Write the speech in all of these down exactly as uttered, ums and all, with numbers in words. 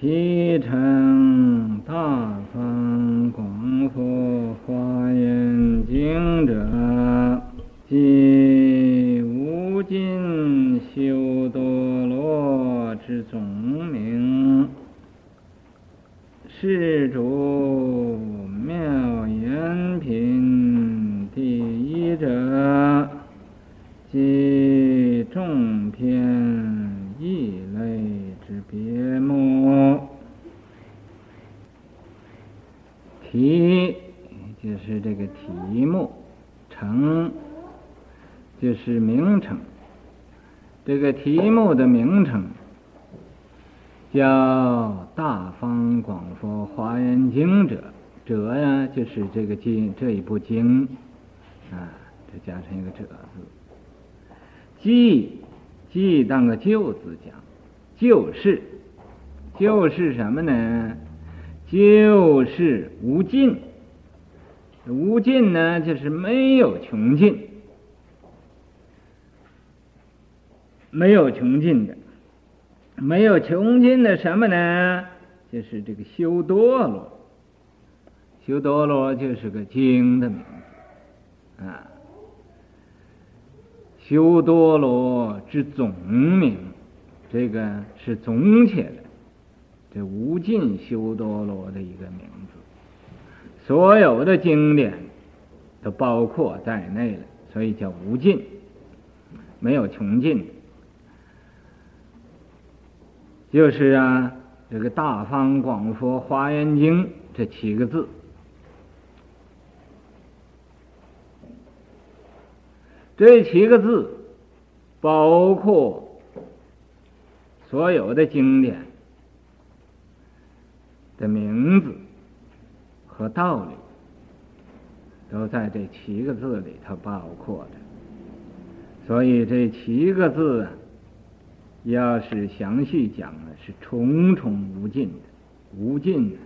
其称大方广佛华严经者，即无尽修多罗之总名。是主妙言品第一者，即众篇异类之别目。题就是这个题目，称就是名称，这个题目的名称叫大方广佛华严经者，者呀、啊、就是这个经，这一部经啊，这加上一个者字。即即当个就字讲，就是就是什么呢？就是无尽。无尽呢就是没有穷尽，没有穷尽的，没有穷尽的什么呢？就是这个修多罗。修多罗就是个经的名字啊，修多罗之总名，这个是总起来这无尽修多罗的一个名字，所有的经典都包括在内了，所以叫无尽，没有穷尽。就是啊，这个大方广佛华严经这七个字，这七个字包括所有的经典的名字和道理，都在这七个字里头包括着。所以这七个字啊，要是详细讲呢，是重重无尽的，无尽的，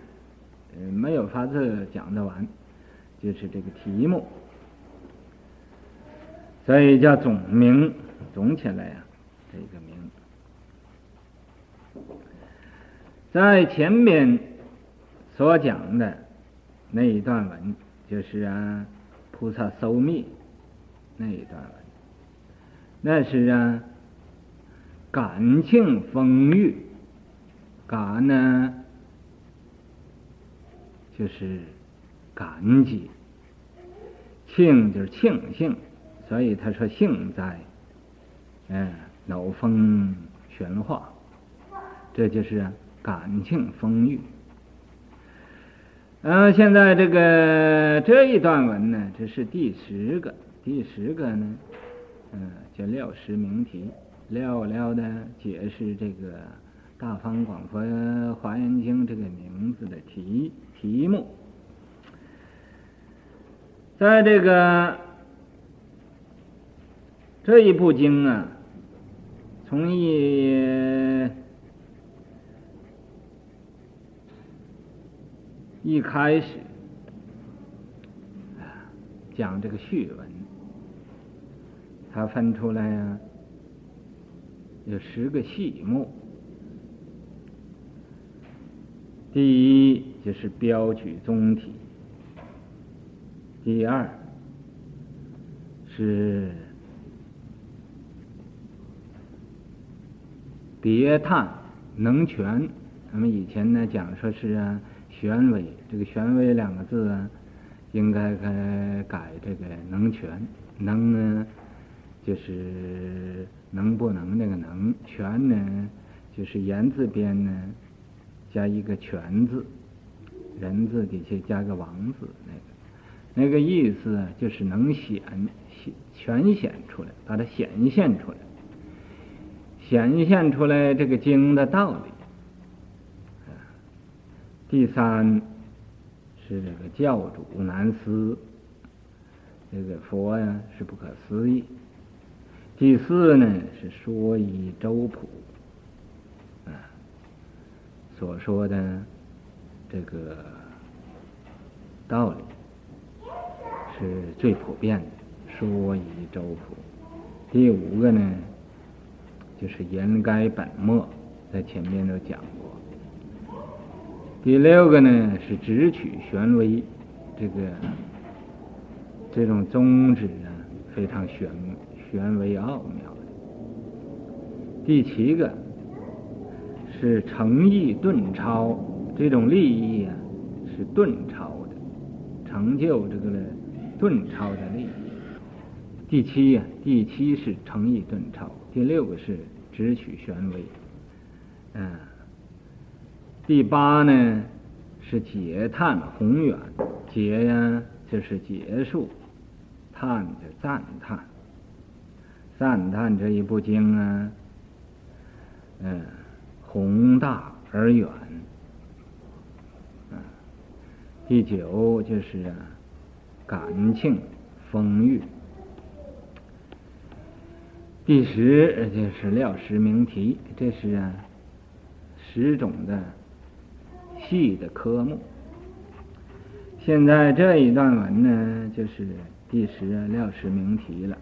呃，没有法子讲得完，就是这个题目。所以叫总名，总起来啊，这个名。在前边所讲的那一段文，就是啊菩萨搜密那一段文，那是啊感情丰裕。感呢就是感激，庆就是庆幸，所以他说幸哉，嗯，脑风玄化，这就是啊感情丰裕。然后现在这个这一段文呢，这是第十个，第十个呢，嗯，叫廖石明题，廖廖的解释这个大方广佛华严经这个名字的题题目。在这个这一部经啊，从一一开始讲这个序文，它分出来啊有十个细目。第一就是标举宗体，第二是别叹能全，咱们以前呢讲说是啊玄微，这个玄微两个字啊，应该改这个能全。能呢就是能不能那个能，全呢就是言字边呢加一个全字，人字底下加个王字，那个那个意思啊，就是能显全显出来，把它显现出来，显现出来这个经的道理。第三是这个教主难思，这个佛呀是不可思议。第四呢是说以周普啊所说的这个道理是最普遍的，说以周普。第五个呢就是言该本末，在前面都讲过。第六个呢是直取玄微，这个这种宗旨啊非常玄玄微奥妙的。第七个是诚意顿超，这种利益啊是顿超的，成就这个呢顿超的利益。第七啊，第七是诚意顿超，第六个是直取玄微，嗯、啊。第八呢是解叹宏远，解呀、啊、就是结束，叹就赞叹，赞叹这一部经啊，嗯、呃，宏大而远，啊、第九就是、啊、感庆丰裕，第十就是料识明题，这是啊十种的。细的科目。现在这一段文呢，就是第十啊料识明题了，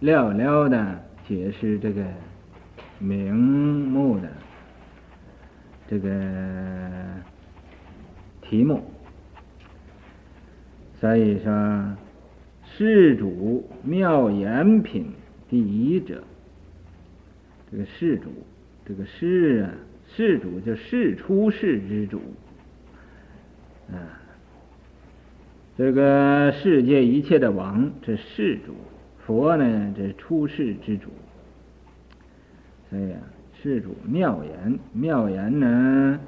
寥寥的解释这个明目的这个题目。所以说，世主妙言品第一者，这个世主，这个世啊。世主就世出世之主，啊，这个世界一切的王，这世主；佛呢，这出世之主。所以啊，世主妙言，妙言呢，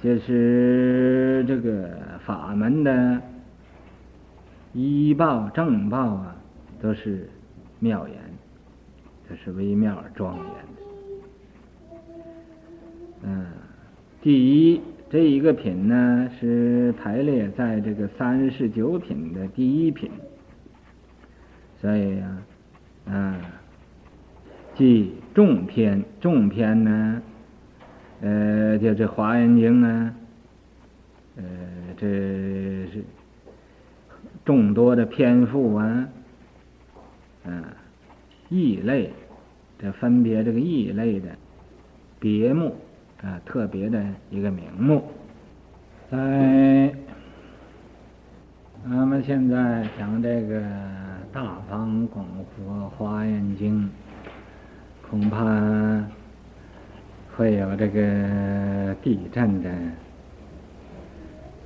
就是这个法门的依报正报啊，都是妙言，这是微妙而庄严的。嗯，第一这一个品呢是排列在这个三十九品的第一品，所以啊，啊，即众篇，众篇呢，呃，就这《华严经》呢，呃，这是众多的篇幅啊，嗯、啊，异类，这分别这个异类的别目。啊，特别的一个名目。在咱们现在讲这个《大方广佛华严经》，恐怕会有这个地震的，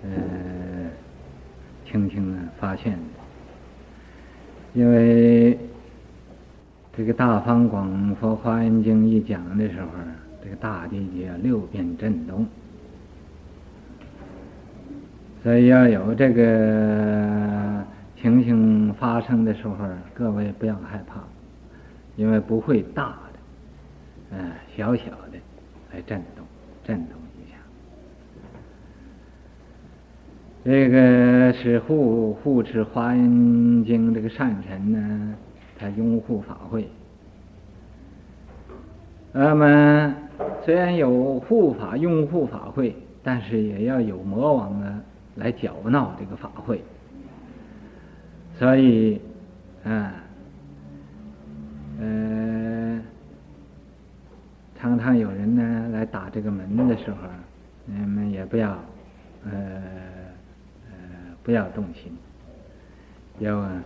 呃，轻轻的发现，因为这个《大方广佛华严经》一讲的时候。这个大地界六遍震动，所以要有这个情形发生的时候，各位不要害怕，因为不会大的，嗯，小小的来震动，震动一下。这个是护护持《华严经》这个善神呢，他拥护法会。那么，虽然有护法拥护法会，但是也要有魔王呢来搅闹这个法会。所以，啊，呃，常常有人呢来打这个门的时候，你们也不要，呃，呃，不要动心，要啊，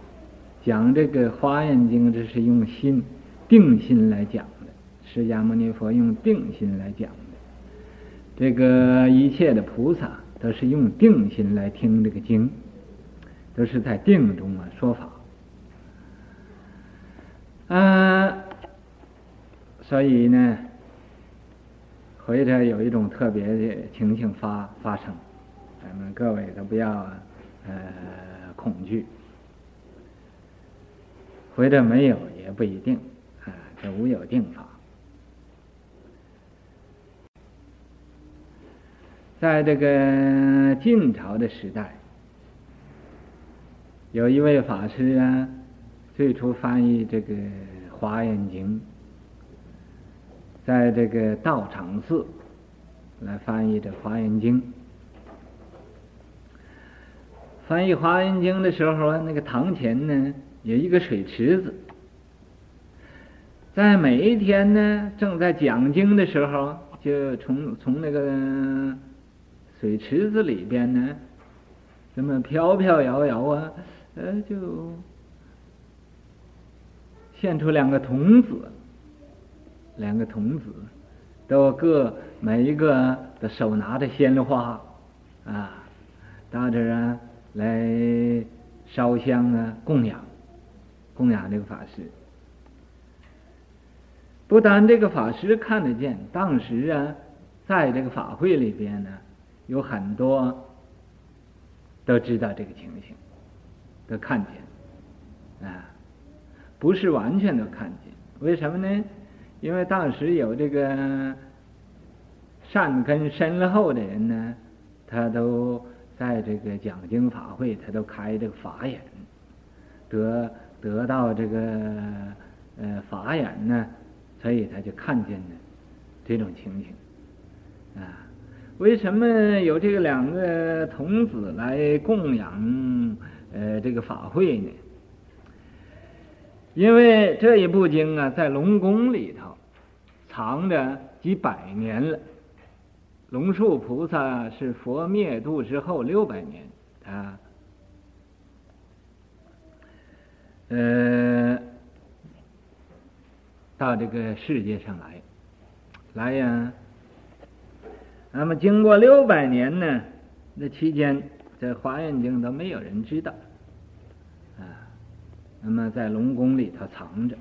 讲这个《华严经》，这是用心定心来讲。释迦牟尼佛用定心来讲的，这个一切的菩萨都是用定心来听这个经，都是在定中啊说法。啊，所以呢，或者有一种特别的情形发发生，咱们各位都不要呃恐惧，或者没有也不一定啊，这无有定法。在这个晋朝的时代，有一位法师啊，最初翻译这个《华严经》，在这个道场寺来翻译这《华严经》。翻译《华严经》的时候啊，那个堂前呢有一个水池子，在每一天呢正在讲经的时候，就从从那个水池子里边呢，这么飘飘摇摇啊，呃，就现出两个童子，两个童子，都各每一个的手拿着鲜花，啊，到这儿啊来烧香啊，供养，供养这个法师。不但这个法师看得见，当时啊，在这个法会里边呢，有很多都知道这个情形，都看见，啊，不是完全都看见。为什么呢？因为当时有这个善根深厚的人呢，他都在这个讲经法会，他都开这个法眼，得得到这个呃法眼呢。所以他就看见了这种情形，啊，为什么有这两个童子来供养呃这个法会呢？因为这一部经啊，在龙宫里头藏着几百年了。龙树菩萨是佛灭度之后六百年，他呃。到这个世界上来，来呀！那么经过六百年呢，那期间在华严经都没有人知道，啊，那么在龙宫里头藏着。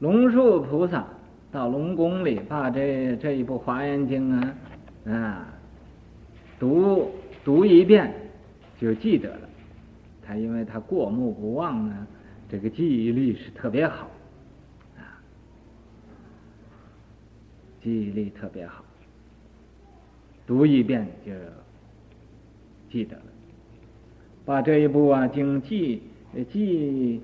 龙树菩萨到龙宫里把这这一部华严经啊，啊，读读一遍就记得了。他因为他过目不忘呢。这个记忆力是特别好，啊，记忆力特别好，读一遍就记得了，把这一部啊经记记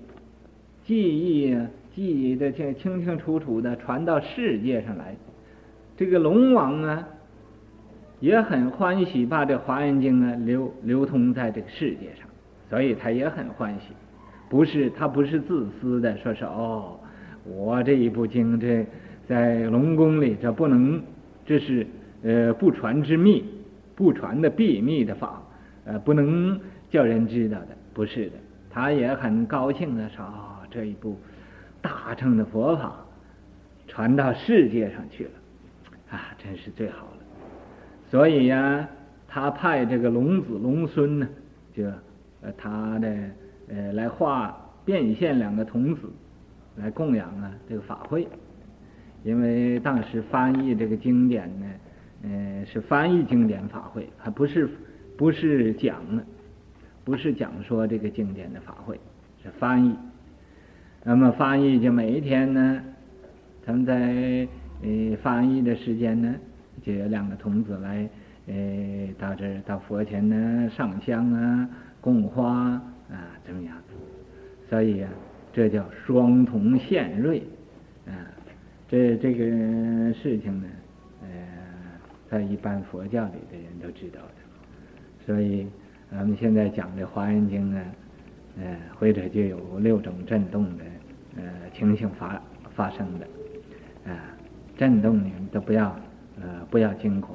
记忆啊记忆的清清楚楚的传到世界上来。这个龙王啊也很欢喜，把这华严经啊流流通在这个世界上，所以他也很欢喜。不是，他不是自私的，说是哦，我这一部经这在龙宫里这不能，这是呃不传之秘，不传的秘密的法，呃不能叫人知道的，不是的。他也很高兴的说，哦，这一部大乘的佛法传到世界上去了，啊，真是最好了。所以呀，他派这个龙子龙孙呢，就呃他的。呃，来化变现两个童子，来供养啊这个法会。因为当时翻译这个经典呢，呃，是翻译经典法会，还不是不是讲呢，不是讲说这个经典的法会，是翻译。那么翻译就每一天呢，他们在呃翻译的时间呢，就有两个童子来呃到这到佛前呢上香啊，供花。啊，这么样子，所以啊，这叫双瞳现瑞，啊，这这个事情呢，呃，在一般佛教里的人都知道的，所以咱们现在讲的《华严经》呢，呃，或者就有六种震动的呃情形发发生的，啊，震动你们都不要呃不要惊恐，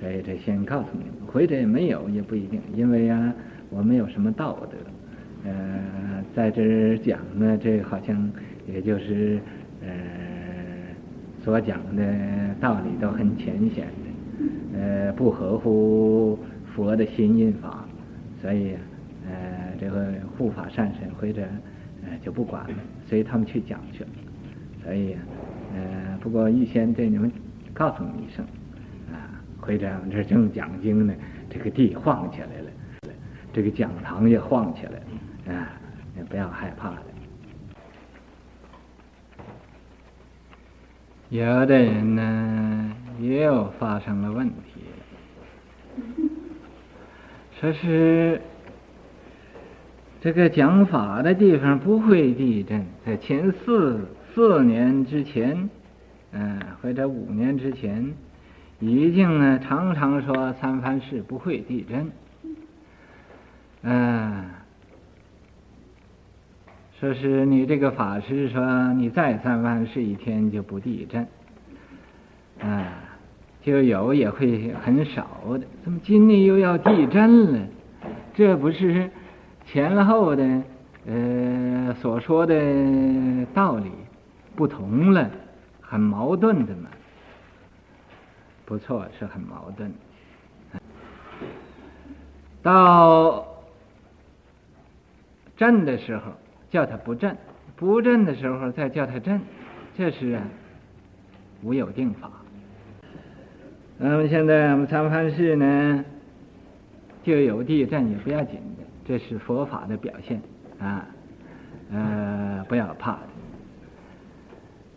所以这先告诉你们，或者也没有也不一定，因为啊。我没有什么道德，呃，在这儿讲呢，这好像也就是呃所讲的道理都很浅显的，呃，不合乎佛的心印法，所以呃，这个护法善神或者呃就不管了，随他们去讲去了。所以呃，不过预先对你们告诉你一声，啊，或者我们这正讲经呢，这个地晃起来了。这个讲堂也晃起来了，啊，也不要害怕的。有的人呢，也有发生了问题，说是这个讲法的地方不会地震，在前四四年之前，嗯、呃，或者五年之前，已经呢常常说三藩市不会地震。嗯，说是你这个法师说你再三万是一天就不地震，啊，就有也会很少的。怎么今年又要地震了？这不是前后的呃所说的道理不同了，很矛盾的嘛。不错，是很矛盾。到震的时候叫它不震，不震的时候再叫它震，这是啊无有定法。那么现在我们三藩市呢就有地震也不要紧的，这是佛法的表现啊，呃不要怕的。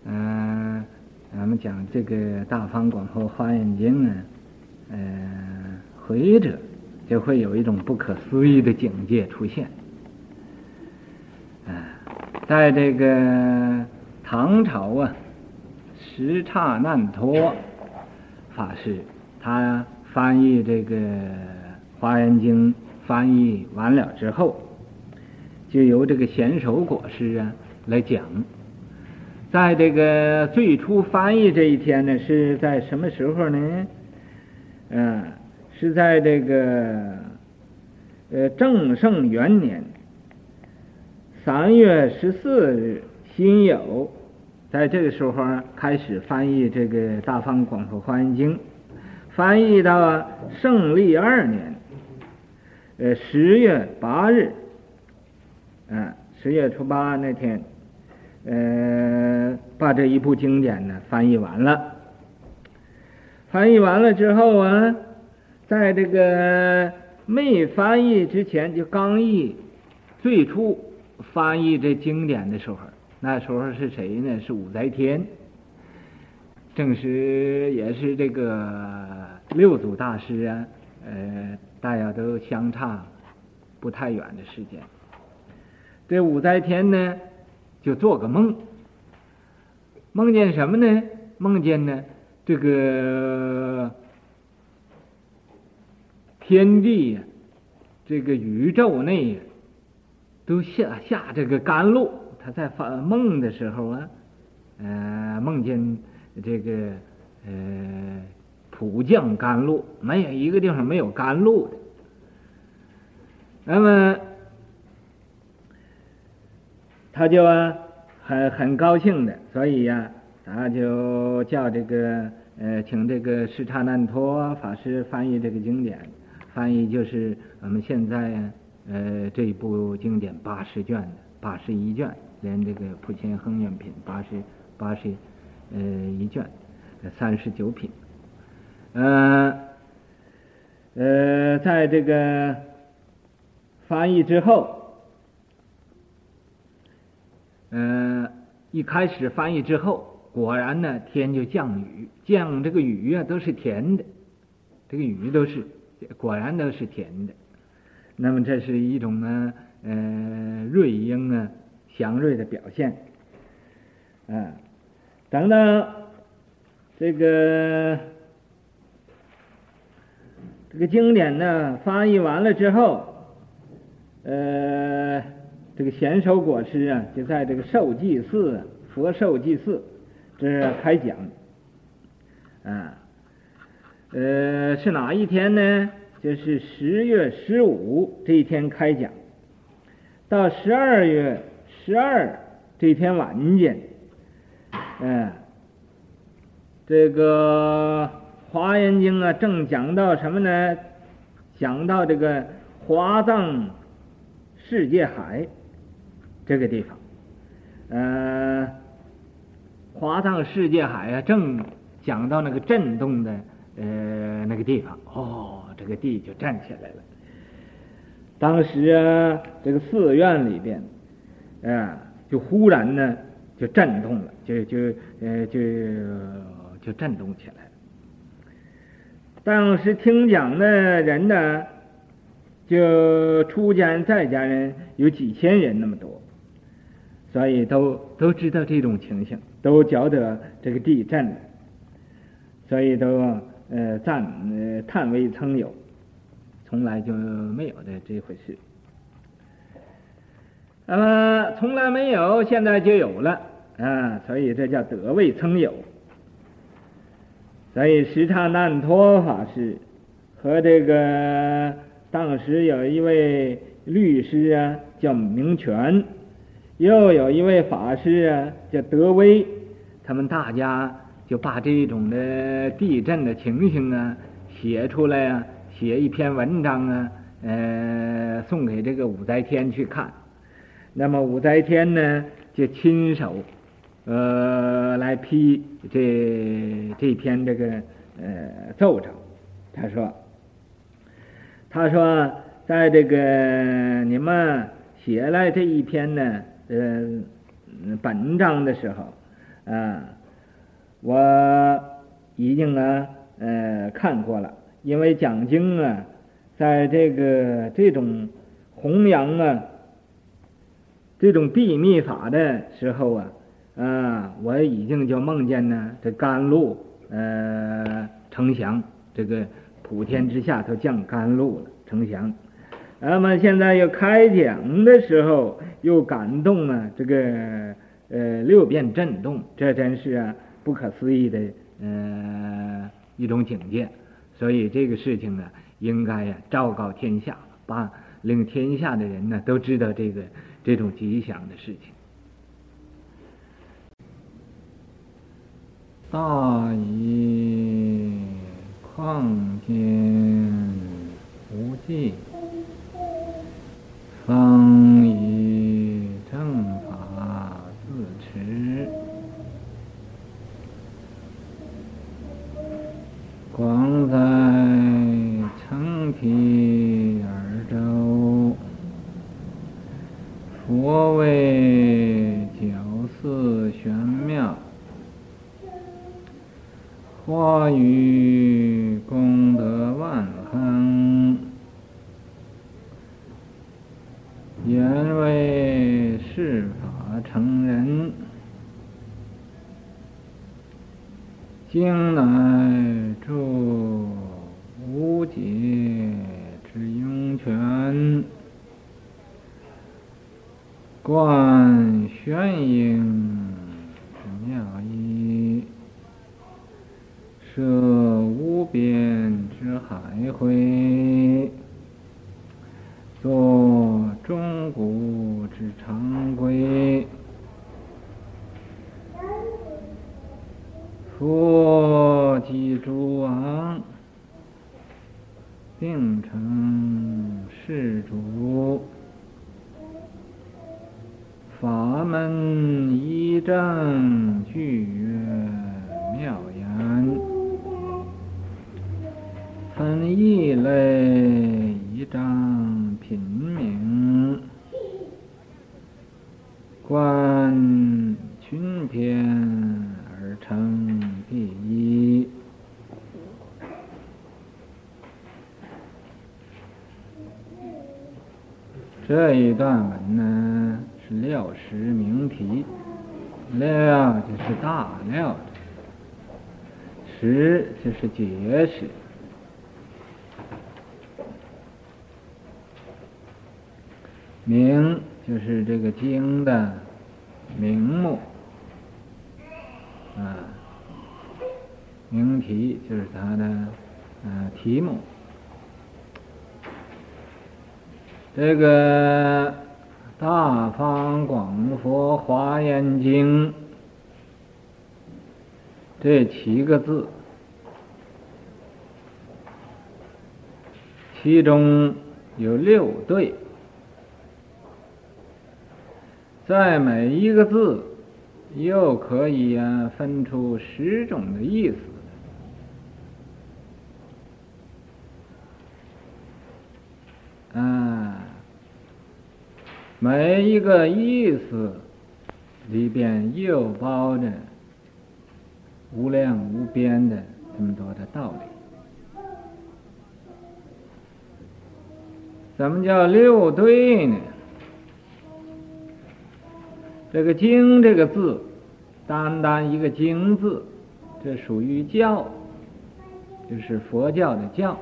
嗯、呃，我们讲这个《大方广佛华严经》呢，呃，回者就会有一种不可思议的境界出现。啊、呃，在这个唐朝啊，什刹难陀法师他翻译这个《华严经》，翻译完了之后，就由这个贤首果师啊来讲。在这个最初翻译这一天呢，是在什么时候呢？嗯、呃，是在这个呃正圣元年三月十四日辛酉，在这个时候开始翻译这个《大方广佛华严经》，翻译到圣历二年呃十月八日，嗯、呃，十月初八那天。呃，把这一部经典呢翻译完了，翻译完了之后啊，在这个没翻译之前，就刚译最初翻译这经典的时候，那时候是谁呢？是武则天，正是也是这个六祖大师啊，呃，大家都相差不太远的时间。这武则天呢？就做个梦，梦见什么呢？梦见呢这个天地呀、啊，这个宇宙内呀、啊，都下下这个甘露。他在发梦的时候啊，呃，梦见这个呃普降甘露，没有一个地方没有甘露的。那么。他就啊，很很高兴的，所以呀、啊，他就叫这个呃，请这个什刹难陀法师翻译这个经典，翻译就是我们现在呃这一部经典八十卷的八十一卷，连这个普贤恒愿品八十八十呃一卷，三十九品，呃呃，在这个翻译之后。呃，一开始翻译之后，果然呢，天就降雨，降这个雨啊都是甜的，这个雨都是果然都是甜的。那么这是一种呢，呃，瑞英啊祥瑞的表现。啊、呃，等到这个这个经典呢翻译完了之后，呃。这个贤首果师啊，就在这个寿济寺佛寿济寺这是开讲，啊，呃，是哪一天呢？就是十月十五这一天开讲，到十二月十二这一天晚间，嗯、啊，这个《华严经》啊，正讲到什么呢？讲到这个华藏世界海。这个地方，呃，华藏世界海啊，正讲到那个震动的呃那个地方，哦，这个地就站起来了。当时啊，这个寺院里边，啊、呃，就忽然呢就震动了，就就呃就就震动起来了。当时听讲的人呢，就出家在家人有几千人那么多。所以都都知道这种情形，都觉得这个地震了，所以都呃赞呃叹为曾有，从来就没有的这回事。那、呃、么从来没有，现在就有了啊，所以这叫得未曾有。所以石刹难陀法师和这个当时有一位律师啊叫明权，又有一位法师啊叫德威，他们大家就把这种的地震的情形啊写出来啊，写一篇文章啊，呃送给这个武则天去看。那么武则天呢就亲手呃来批这这篇这个呃奏章。他说他说在这个你们写来这一篇呢呃本章的时候啊，我已经啊呃看过了，因为讲经啊在这个这种弘扬啊这种秘密法的时候啊啊我已经就梦见呢这甘露呃呈祥，这个普天之下头降甘露了呈祥。那么现在又开讲的时候又感动啊这个呃六遍震动，这真是啊不可思议的呃一种境界。所以这个事情呢、啊、应该呀、啊、昭告天下，把令天下的人呢都知道这个这种吉祥的事情。大以旷天无际，方以正法自持，广载成体而周，佛为九四玄妙，化于功德万行，言为世法成人，经乃著无解之庸权，观玄影之妙意，摄无边之海会，作中古之常规，佛及诸王，并成世主，法门依正具曰妙言，分一类一章品名，观群篇而成第一。这一段文呢是料石名题，料就是大料，石就是结石。名就是这个经的名目啊，名题就是它的呃题目。这个大方广佛华严经这七个字，其中有六对，在每一个字又可以啊分出十种的意思。啊，每一个意思里边又包着无量无边的这么多的道理。怎么叫六对呢？这个经这个字，单单一个经字，这属于教，就是佛教的教。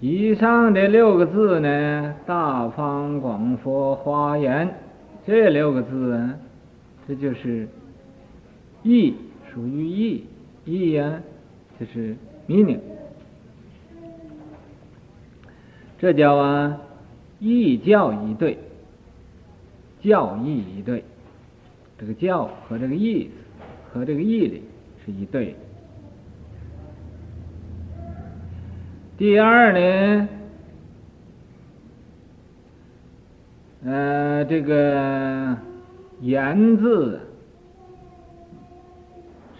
以上这六个字呢，大方广佛华严这六个字呢，这就是义属于意，意啊就是meaning，这叫啊意教一对，教义一对，这个教和这个义和这个义理是一对的。第二呢，呃，这个言字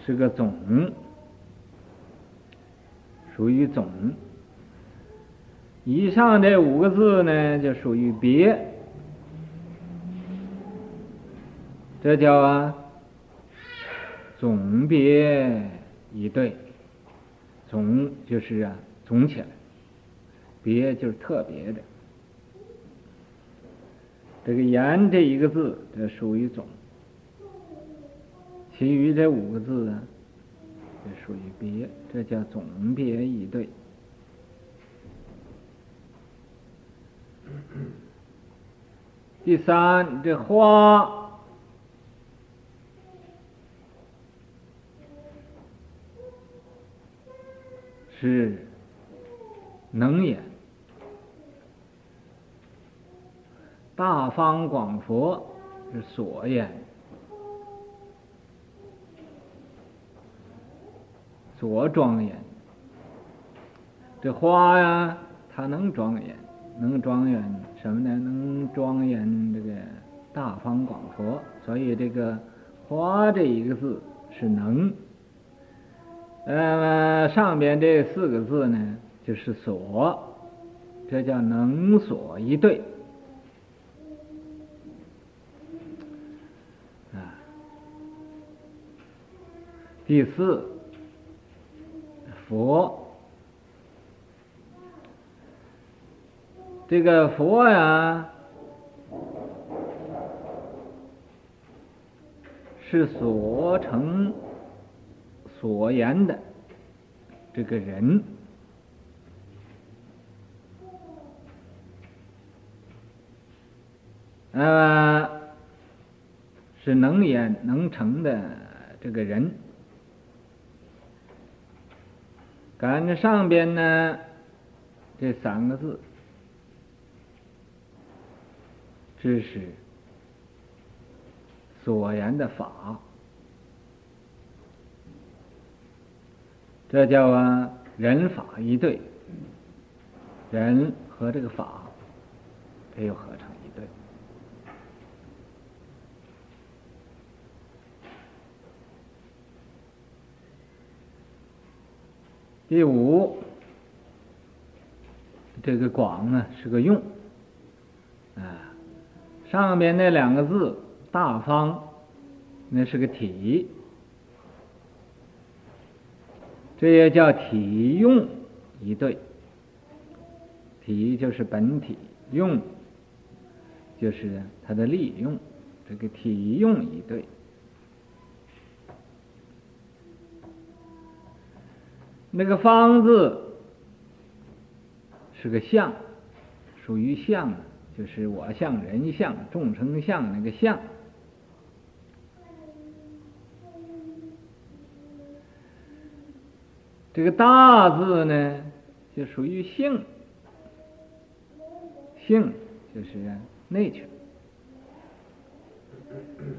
是个总，属于总。以上这五个字呢，就属于别，这叫啊总别一对。总就是啊总起来，别就是特别的。这个言这一个字，这属于总，其余这五个字呢，这属于别，这叫总别一对。第三，这花是能言，大方广佛是所言，所庄严。这花呀，它能庄严，能庄严什么呢？能庄严这个大方广佛。所以这个花这一个字是能，呃，上边这四个字呢就是所，这叫能所一对。第四，佛，这个佛呀是所成所言的这个人，呃，是能言能成的这个人。赶着上边呢这三个字，这是所言的法，这叫啊人法一对，人和这个法这又合成一对。第五，这个广呢是个用，啊，上面那两个字大方那是个体，这也叫体用一对。体就是本体，用就是它的利用，这个体用一对。那个方字是个相，属于相，就是我相人相众生相，那个相。这个大字呢就属于性，性就是内权，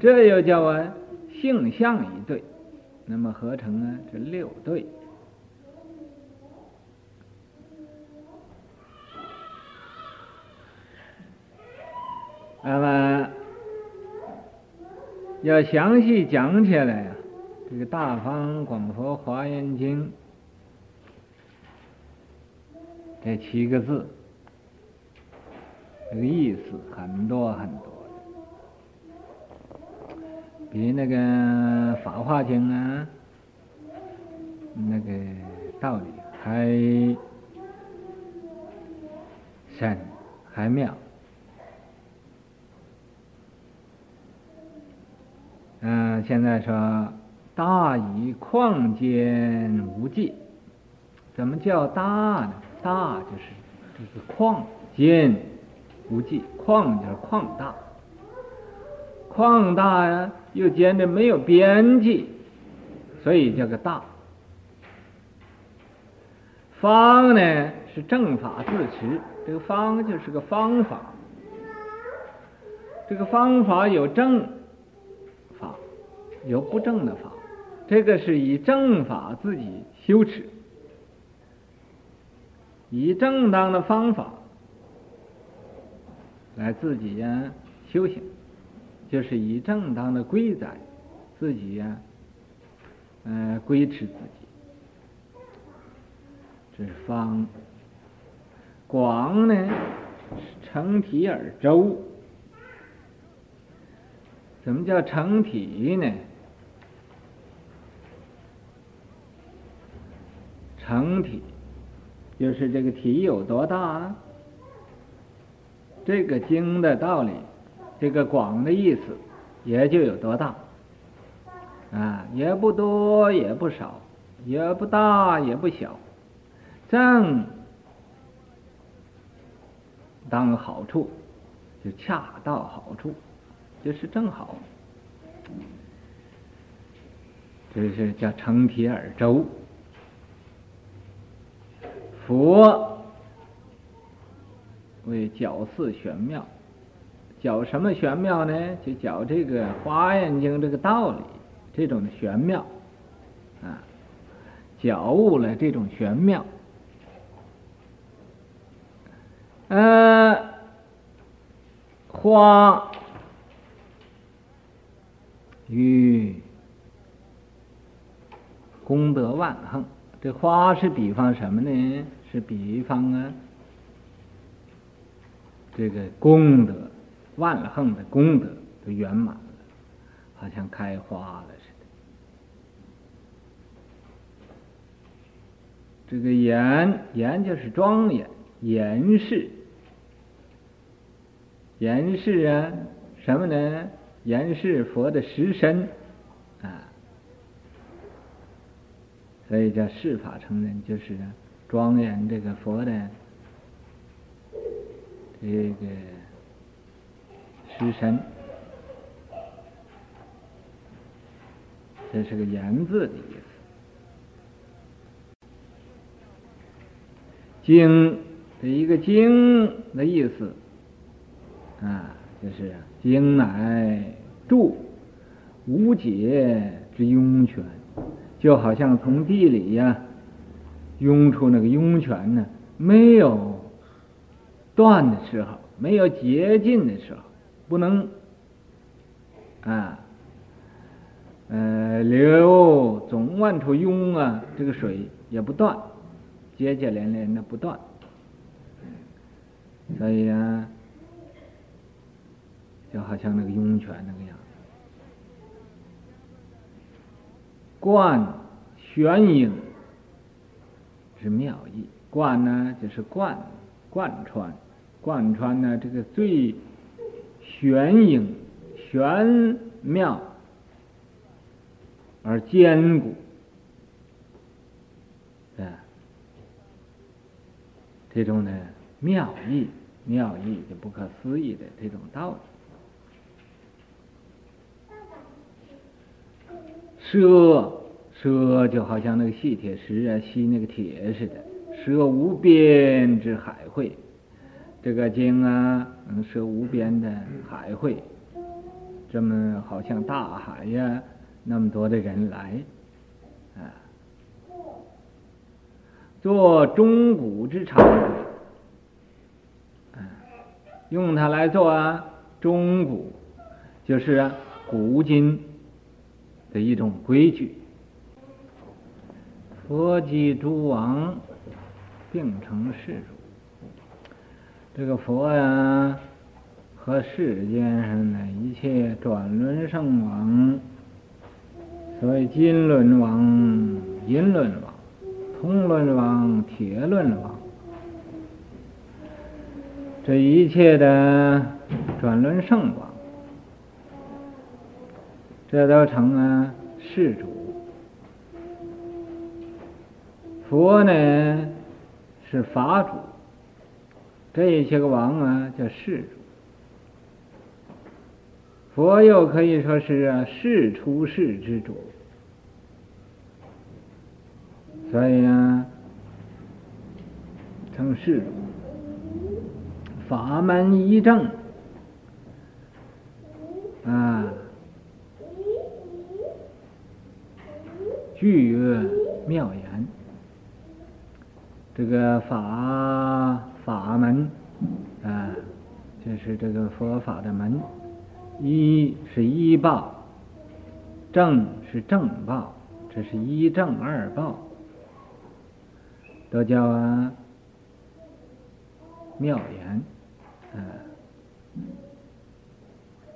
这又叫啊性相一对。那么合成啊这六对。那么要详细讲起来啊，这个《大方广佛华严经》这七个字，这个意思很多很多的，比那个《法华经》啊，那个道理还深还妙。嗯，现在说大以旷间无际，怎么叫大呢？大就是就是旷间无际，旷就是旷大，旷大呀、啊、又兼着没有边际，所以叫个大。方呢是正法自持，这个方就是个方法，这个方法有正法有不正的法，这个是以正法自己修持，以正当的方法来自己呀修行，就是以正当的规载自己呀、啊，嗯、呃，规持自己，这是方。广呢是成体而周，怎么叫成体呢？成体就是这个体有多大、啊？这个经的道理，这个广的意思也就有多大啊，也不多也不少，也不大也不小，正当好处就恰到好处，就是正好，这是叫成体而周。佛为矫似玄妙，矫什么玄妙呢？就矫这个华严经这个道理，这种玄妙啊，矫悟了这种玄妙。呃，花与功德万恒，这花是比方什么呢？是比方啊这个功德万恒的功德都圆满了，好像开花了似的。这个严严就是庄严，严饰严饰啊什么呢？严饰佛的实身啊，所以叫释法成人，就是庄严这个佛的这个实身，这是个言字的意思。经这一个经的意思啊，就是经乃注无解之涌泉，就好像从地里呀、啊、涌出那个涌泉呢，没有断的时候，没有竭尽的时候，不能啊呃流，总万处涌啊，这个水也不断，接接连连的不断，所以啊就好像那个涌泉那个样子。观玄影是妙意，观呢就是观贯穿，贯穿呢这个最玄影玄妙而坚固，啊，这种呢妙意，妙意就不可思议的这种道理。奢奢就好像那个细铁石啊，吸那个铁似的。摄无边之海会，这个经啊能摄无边的海会，这么好像大海呀，那么多的人来啊，做钟鼓之长鼓、啊、用它来做啊钟鼓，就是、啊、古今的一种规矩。佛及诸王并成世主，这个佛呀、啊、和世间上的一切转轮圣王，所谓金轮王、银轮王、铜轮王、铁轮王，这一切的转轮圣王，这都成了世主。佛呢是法主，这些个王啊叫世主。佛又可以说是啊世出世之主，所以啊，曾是法门一正啊，具曰妙言。这个法法门啊，就是这个佛法的门，一是一报，正是正报，这是一正二报，都叫啊妙言，啊，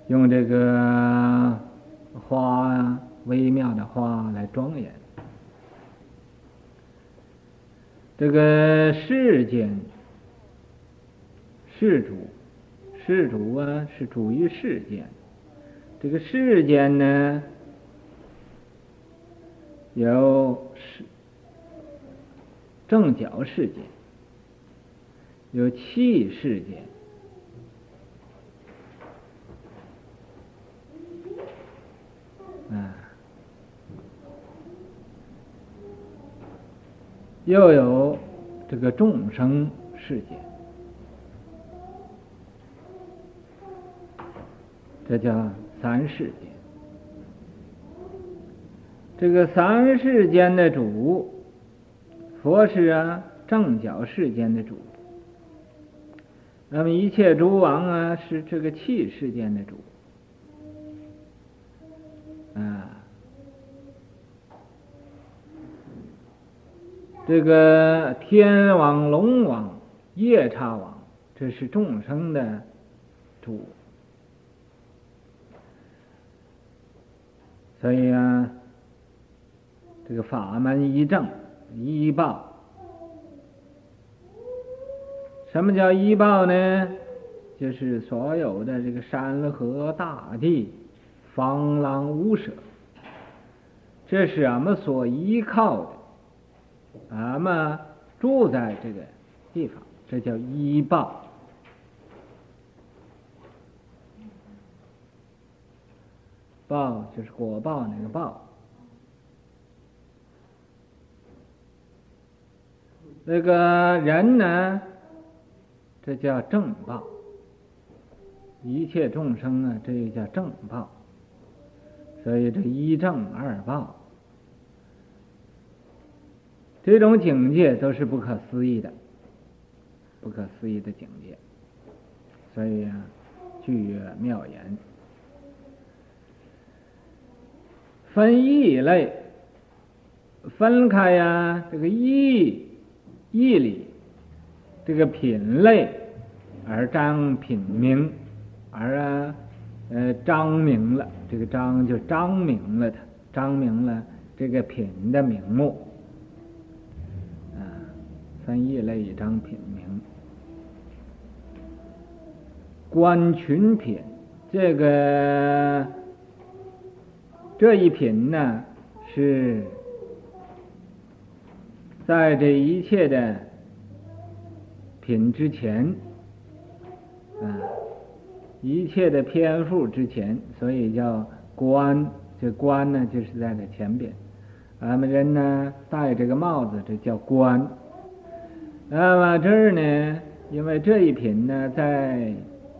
用这个花微妙的花来庄严。这个世间世主，世主啊是主于世间，这个世间呢有正觉世界，有气世界，啊，又有这个众生世界，这叫三世界。这个三世间的主，佛是啊正觉世间的主，那么一切诸王啊是这个气世间的主啊。这个天王、龙王、夜叉王，这是众生的主。所以啊，这个法门一正一报。什么叫一报呢？就是所有的这个山河大地、方廊屋舍，这是俺们所依靠的，俺们住在这个地方，这叫依报。报就是果报那个报。那个人呢，这叫正报，一切众生呢，这也叫正报。所以这一正二报，这种境界都是不可思议的，不可思议的境界。所以啊，具曰妙言。分义类，分开呀、啊，这个义义理，这个品类而彰品名，而啊呃彰明了，这个彰就彰明了它，彰明了这个品的名目。分一类一张品名，观群品，这个这一品呢是在这一切的品之前啊，一切的篇幅之前，所以叫观。这观呢就是在这前边，俺们人呢戴这个帽子，这叫观。那么这儿呢，因为这一品呢在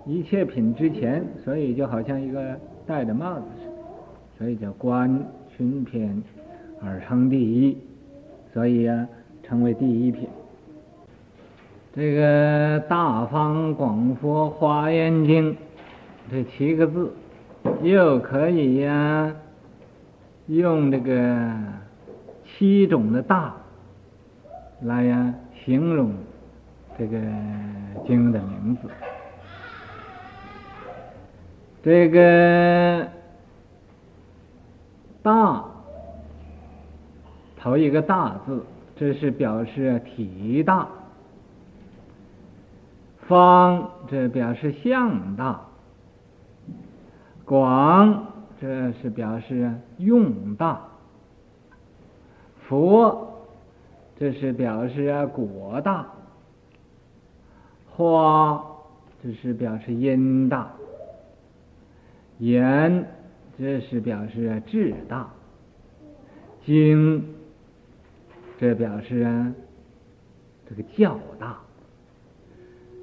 一切品之前，所以就好像一个戴着帽子似的，所以叫观群品而称第一，所以啊成为第一品。这个大方广佛华严经这七个字，又可以呀、啊、用这个七种的大来呀、啊形容这个经的名字。这个大头一个大字，这是表示体大，方这表示向大，广这是表示用大，佛这是表示啊果大，花这是表示因大，言这是表示啊智大，经这表示啊，这个较大，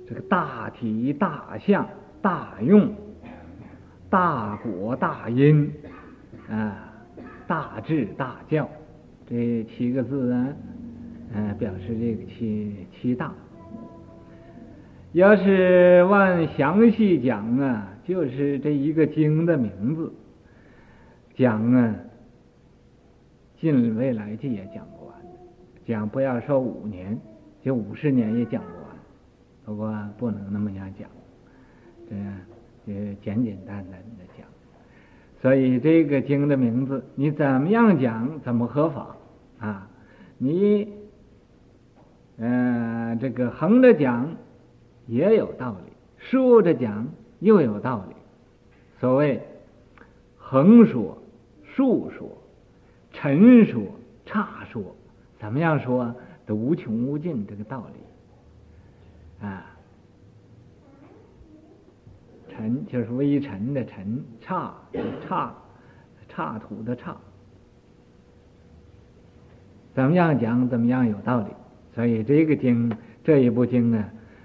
这个大体大相大用大果大因啊，大智大教这七个字啊，呃，表示这个七七大。要是按详细讲啊，就是这一个经的名字讲啊，近未来际也讲不完，讲不要说五年，就五十年也讲不完。不过不能那么样讲，这也简简单单的讲。所以这个经的名字，你怎么样讲，怎么合法啊？你，呃，这个横着讲也有道理，竖着讲又有道理。所谓横说、竖说、沉说、岔说，怎么样说都无穷无尽这个道理啊。沉就是微尘的沉，岔岔岔土的岔，怎么样讲怎么样有道理。所以这个经，这一部经呢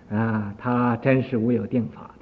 啊，它真是无有定法。